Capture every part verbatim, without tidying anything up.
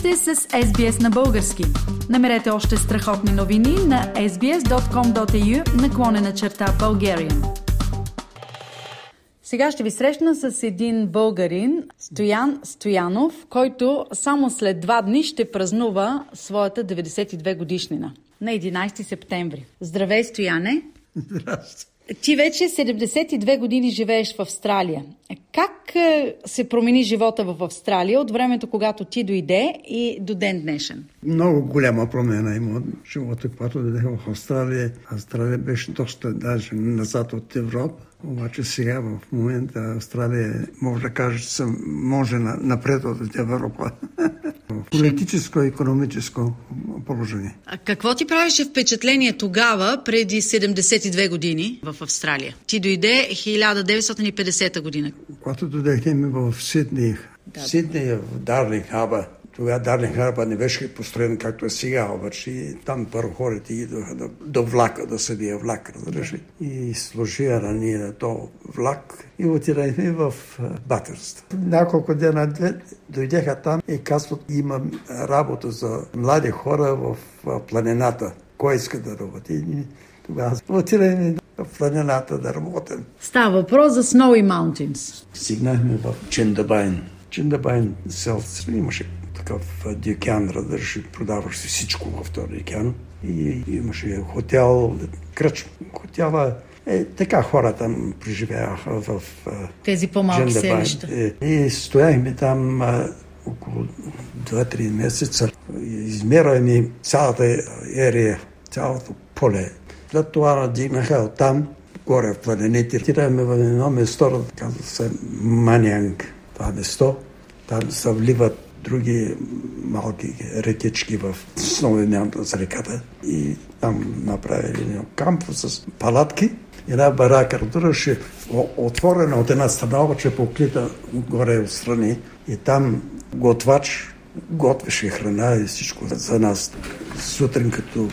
сте с Ес Би Ес на български. Намерете още страхотни новини на ес би ес точка ком точка ей ю наклонена черта Bulgarian. Сега ще ви срещна с един българин, Стоян Стоянов, който само след два дни ще празнува своята деветдесет и две годишнина на единайсети септември. Здравей, Стояне! Здрасти! Ти вече седемдесет и две години живееш в Австралия. Как се промени живота в Австралия от времето, когато ти дойде и до ден днешен? Много голяма промена има. Живота, когато дойдех в Австралия, Австралия беше доста даже назад от Европа. Обаче сега в момента Австралия може да кажа, че може напред от Европа. Политическо и икономическо положение. А какво ти правеше впечатление тогава, преди седемдесет и две години в Австралия? Ти дойде хиляда деветстотин и петдесета година. Когато дойдехте ми в Сидни, да, Сидни в Дарлинг Харбър. Тогава Дарлинг Харбър не беше построен както е сега, обаче там първо хората идваха до, до влака, да се бие влак, разреши. И служиха на ние на този влак и отидахме в Батърс. Няколко дена две дойдеха там и казват, има работа за млади хора в планината. Кой иска да работи? Тогава отидахме в планината да работим. Става въпрос за Snowy Mountains. Стигнахме в Джиндабайн. Джиндабайн селце имаше такъв дюкян, раздържи, продаваше всичко в този дюкян. И имаше хотел, кръч. Хотела, е, така хора там преживяха в тези по-малки селища. И стояхме там а, около два-три месеца. Измерваме цялата ерия, цялото поле. След това надигнаха от там, горе в планините. Тираме в едно место, казва се Манианк. Това место, там се вливат други малки рекички в Snowy Mountains реката и там направили кампо с палатки. Една барака държи отворена от една страна, обаче покрита отгоре отстрани и там готвач готвеше храна и всичко за нас. Сутрин като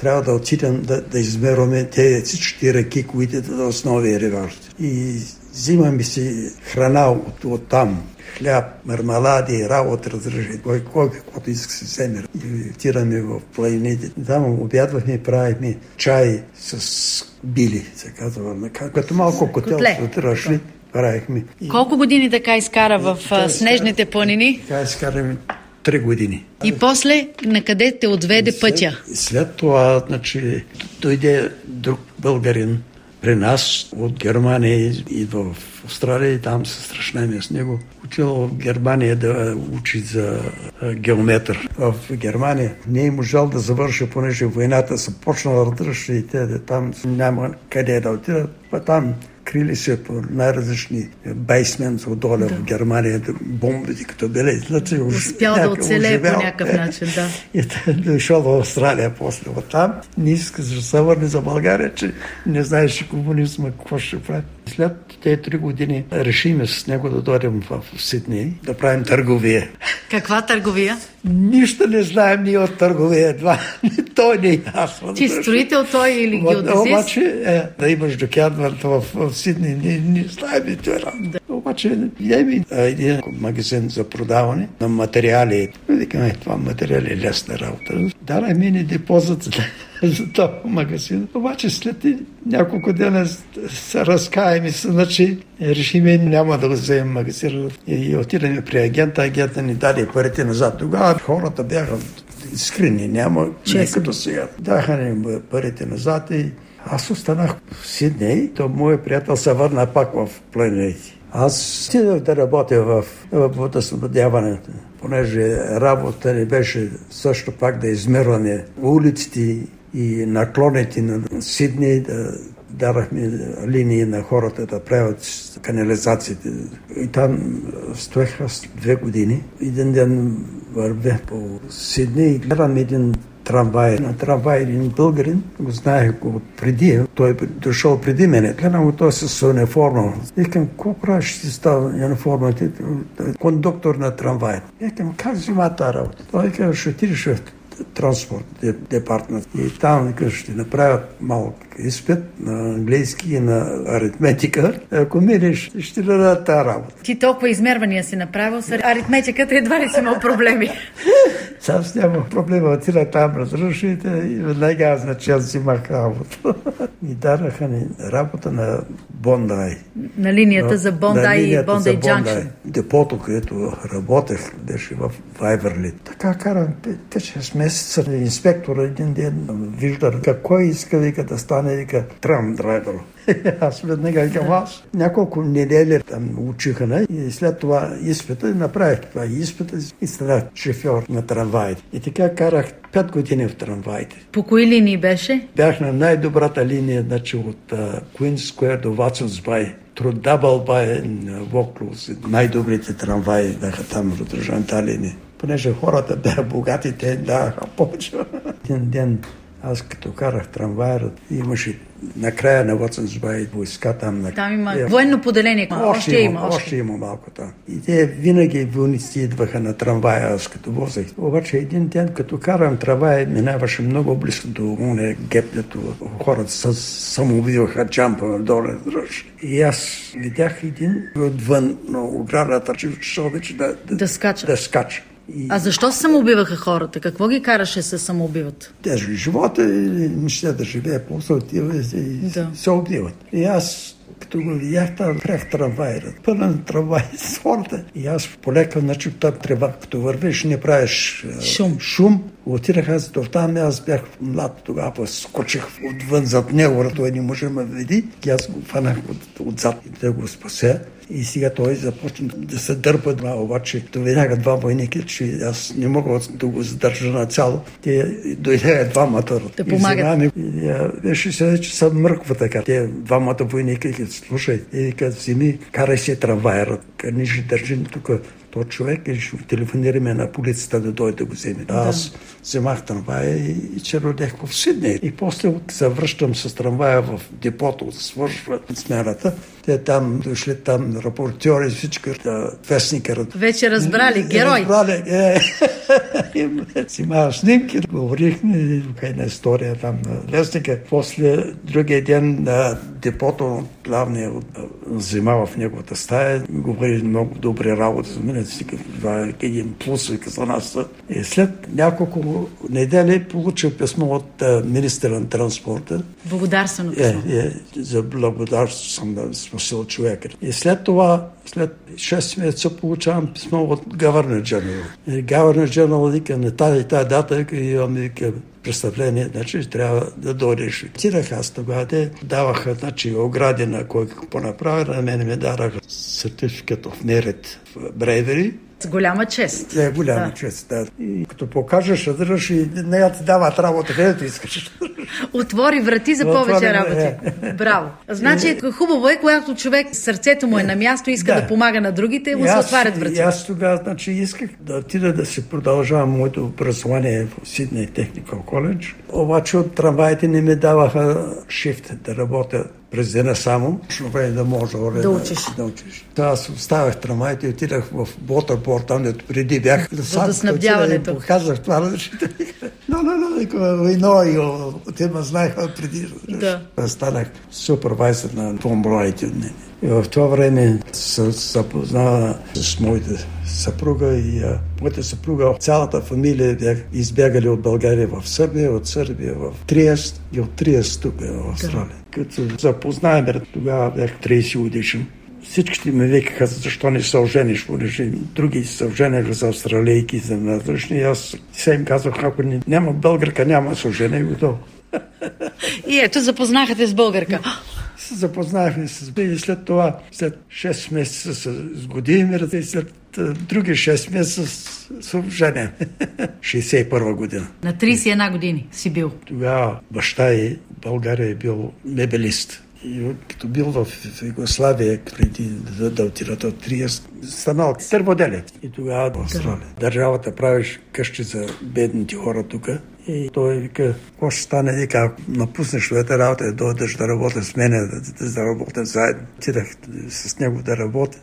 трябва да отидем да, да измерваме тези всички реки, които да основи реварите. И взимаме си храна от, от там. Хляб, мармалади, работа, разрежи, кой, кой, каквото иска се вземе. И тираме в планините. Там обядвахме и правихме чай с били, се казва. Като малко котел отръшли, правихме. И... Колко години така изкара в така снежните планини? Така изкараме три години. И после накъде те отведе след, пътя? След това, значи, дойде друг българин при нас от Германия, идва в Австралия и там се срещнаме с него. Отил в Германия да учи за геометър. В Германия не е можал да завърши, понеже войната се почнала да дръжи и те там няма къде да отидат. А там крили се по най-различни бейсменти отдолу да. В Германия, бомбите като били. Значи, успял да оцелее по някакъв начин, да. И дошъл в Австралия после от там. Не иска да се върне за България, че не знаеше комунизма какво ще прави. След тези три години решиме с него да дойдем в Сидни, да правим търговия. Каква търговия? Нищо не знаем ние от търговия едва. Той не е ясно. Ти строител той или геодезист? Обаче, е, да имаш докядването в, в Сидни, не, не знаем и това. Да. Обаче, имаме един магазин за продаване на материали. Викаме, това материали е лесна работа. Дарай ми не депозит за, за този магазин. Обаче, след няколко дена се разкаем и се значи, решиме, няма да го вземем магазин. И отидем при агента, агента ни даде парите назад. Тогава хората бяха искрени, няма никато сега. Даха ни парите назад и аз останах в Сидней, то моят приятел се върна пак в планините. Аз стидах да работя в водоснабдяването, понеже работа ни беше също пак да измерваме улиците и наклоните на Сидней, да дарахме линии на хората да правят канализациите. И там стоях аз две години. Един ден вървях по Сидни и гледам един трамвай. На трамвай един българин, го знаех го преди, той дошъл преди мене. Гледам го той с униформа. Викам, какво правиш ти става униформа? Кондуктор на трамвай. Викам, как взима тази работа? Той викам, ще отидеш в транспорт департамент. И там, викам, ще направят малко изпит на английски и на аритметика. Ако минеш, ще дадат тази работа. Ти толкова измервания си направил с аритметиката, едва ли си имал проблеми? Аз нямах проблема, отида там, разрушите и веднага аз начал си имах работа. И дараха ни работа на Бондай. На линията за Бондай и Бонди Джанкшън. Депото, където работех, беше в Вайверли. Така карам пет шест месеца. Инспектора един ден вижда как кой иска, вика, да стане, вика, трам драйвер. Аз веднага към аз. Няколко недели там учиха, не? И след това изпита и направих това изпита и станах шофьор на трамваите. И така карах пет години в трамваите. По кои линии беше? Бях на най-добрата линия, значи от uh, Queen Square до Watson's Bay. Through Double Bay and Woklos. Най-добрите трамваи бяха там в държавната линия. Понеже хората бяха богати, те даха повече. Един ден аз като карах трамвайра, имаше накрая на Watson's Bay войска там. На... Там има е... военно поделение. Още, още има. Още. още има малко там. И те винаги войници идваха на трамвая, аз като возех. Обаче един ден, като карам трамвая, минаваше много близко до оне гепнето. Хората са самоубиваха джампа долу. И аз видях един отвън на оградата, че вече да, да, да скача. Да скача. И... А защо се самоубиваха хората? Какво ги караше се самоубиват? Те живота или мечта да живее, после отива и да. се убиват. И аз, като го видях, там прях трамвайра. Пълен трамвай с хората. И аз полека, значи там трябва, като вървиш, не правиш шум. шум. Отирах аз до там, аз бях млад тогава, скочих отвън зад него, рато не може ме веди. И аз го фанах от, отзад и да го спася. И сега той започна да се дърпа, обаче доведаха два войники, че аз не мога да го задържа на цяло. Те дойдеха двамата. Те помагат. Беше се, че са мърква така. Те двамата войники ги слушай и каза, вземи, карай се трамвайера. Ние ще държим тук този човек и ще телефонираме на полицията да дойде да го вземе. Да. Аз вземах трамвая и, и чернодех в Сидней. И после завръщам с трамвая в депото, свършва смяната. Те там дошли там репортери, всички вестника. Вече разбрали, герой. Разбрали, е. Снимах снимки, говорихме една история там на вестника. После другия ден на депото главния взема в неговата стая. Говори много добри работи за мен. Това е един плюс за нас. И след няколко недели получих писмо от министъра на транспорта. Благодарствено писмо. Е, е, за благодарство съм да спасил човека. И след това, след шест месеца получавам писмо от Governor General. Governor General вика, на тази тази дата имам вика представление, значи трябва да дойдеш. Тирах аз тогава, те даваха, значи, огради на кой какво направи, на мен ми дараха сертификат of Merit в Брейвери. С голяма чест. Е, голяма да. чест, да. И като покажеш, държ и нея ти дават работа, където искаш. Отвори врати за повече Отвори, работи. Е. Браво. Значи хубаво е, когато човек сърцето му е на място, иска да, да помага на другите, му се отварят врати. Аз тогава, значи, исках да отида да си продължавам моето образование в Sydney Technical College. Обаче от трамваите не ми даваха шифт да работя през дена само, защото да може да, да учиш. Да учиш. Аз оставях трамваите и отидах в Ботърбор, там дето преди бях. Водоснабдяването. Казах това, разрешите. Но, но, но, но, но, те ме знаеха преди. Станах супервайзър на помброите от мен. И в това време се запознава с моите съпруга и а, моята съпруга, цялата фамилия бях избягали от България в Сърбия, от Сърбия в Триест и от Триест тук в Австралия. Като запознаеме, тогава бях трийсет годишен. Всичките ми викаха, защо не се ожениш, понеже други се ожениха за австралийки, за различни. Аз сега им казах, ако няма българка, няма се ожене и готово. И ето, запознахате с българка. Се запознахме с и след това, след шест месеца с години и след други шест месеца с обжене. шейсет и първа година. На трийсет и една години си бил. Тогава баща и България е бил мебелист. И като бил в Югославия, преди да, да отидат от Триест, станал търводелец. И тогава в Австралия. Държавата правиш къщи за бедните хора тук. И той вика, какво ще стане, вика, ако напуснеш твоята работа, да дойдеш да работя с мене, да, да, да работя заедно. Отидах с него да работя.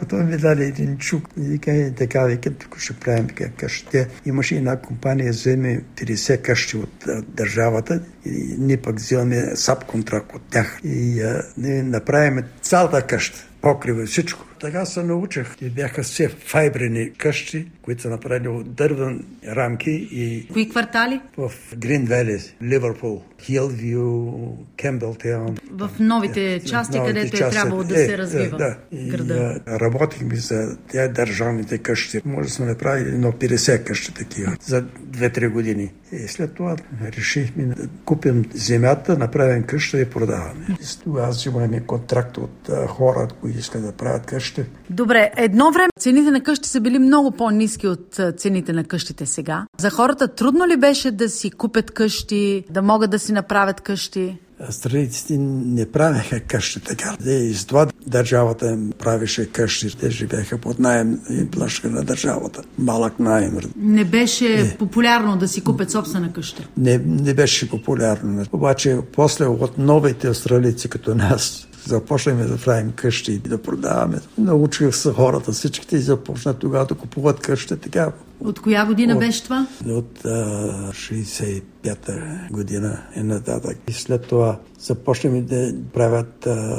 Потом ми даде един чук и вика, така, вика, тук ще правим къщите. Имаше една компания, вземе трийсет къщи от а, държавата и ние пък вземаме саб-контракт от тях. И а, ние направим цялата къща, покрива и всичко. Така се научих. И бяха все файбрени къщи, които са направили от дървени рамки. И... Кои квартали? В Грин Велис, Ливерпул, Хилвю, Кембелтен. В новите части, новите където части. Е трябвало да е, се развива да, да. Града. И, а, работихме за тя държавните къщи. Може да сме направили едно петдесет къщи такива за две-три години. И след това решихме да купим земята, направим къща и продаваме. И с това взимаме контракт от а, хора, които искат да правят къща. Добре, едно време цените на къщи са били много по-ниски от цените на къщите сега. За хората трудно ли беше да си купят къщи, да могат да си направят къщи? Австралийците не правяха къщи така. И с това държавата им правеше къщи. Те живееха под наем и плащаха на държавата. Малък наем. Не беше не. популярно да си купят собствена къща? Не, не беше популярно. Обаче после от новите австралийци като нас... Започнахме да правим къщи и да продаваме. Научих се хората, всичките и започна тогава да купуват къща. Така. От коя година от, беше това? От а, шейсет и пета година и нататък. И след това започнахме да правят а,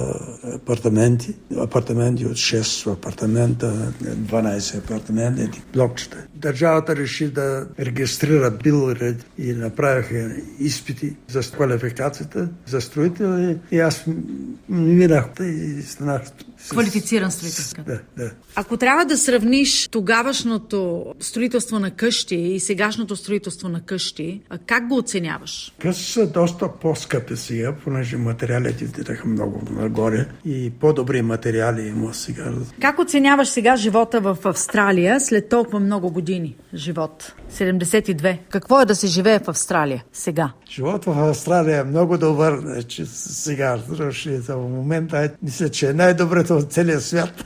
апартаменти. Апартаменти от шест апартамента, дванайсет апартамента и блокчета. Държавата реши да регистрира билред и направиха изпити за квалификацията, за строители. И аз минах и станах... С... Квалифициран строител. Да, да. Ако трябва да сравниш тогавашното строителство на къщи и сегашното строителство на къщи, как го оценяваш? Къщи са доста по-скъпи сега, понеже материалите вдигаха много нагоре и по-добри материали има сега. Как оценяваш сега живота в Австралия след толкова много години живот? седемдесет и две. Какво е да се живее в Австралия сега? Живот в Австралия е много добър, че сега за момента мисля, че е най-доброто от целия свят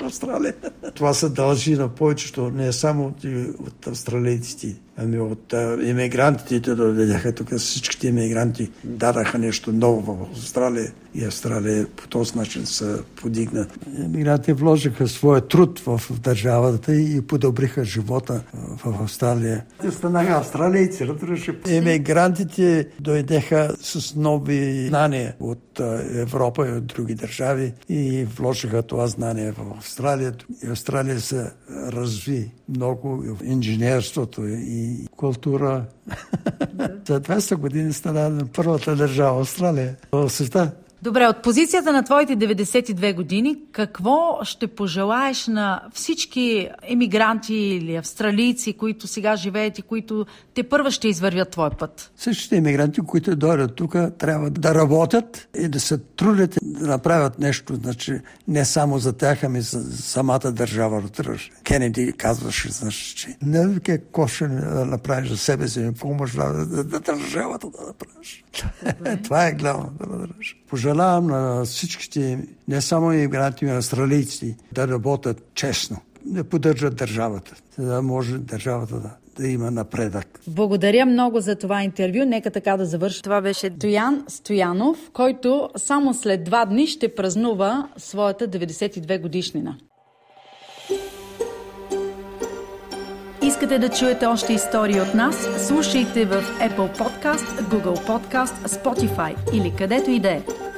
в Австралия. Това се дължи на повечето, не само от австралийците, ами от имигрантите, те доведяха тук, всичките имигранти дадаха нещо ново в Австралия и Австралия по този начин се подигна. Имигранти вложиха своя труд в държавата и подобриха живота в Австралия. Те станаха австралийци, разреши. Имигрантите дойдеха с нови знания от Европа и от други държави и вложиха това знание в Австралия. И Австралия се разви много в инженерството и култура. За двеста години стана първата държава Австралия в света. Добре, от позицията на твоите деветдесет и две години, какво ще пожелаеш на всички емигранти или австралийци, които сега живеят и които те първа ще извървят твой път? Същите емигранти, които дойдат тук, трябва да работят и да се трудят да направят нещо, значи не само за тях, ами за самата държава. Кенеди казваше, значи, че не какво ще направиш за себе си, какво можеш да държавата да направиш. Това е главно да държиш. Желавам на всичките, не само имигранти, но и австралийци, да работят честно, да поддържат държавата, за да може държавата да, да има напредък. Благодаря много за това интервю. Нека така да завърши. Това беше Стоян Стоянов, който само след два дни ще празнува своята деветдесет и две годишнина. Искате да чуете още истории от нас? Слушайте в Apple Podcast, Google Podcast, Spotify или където и да е.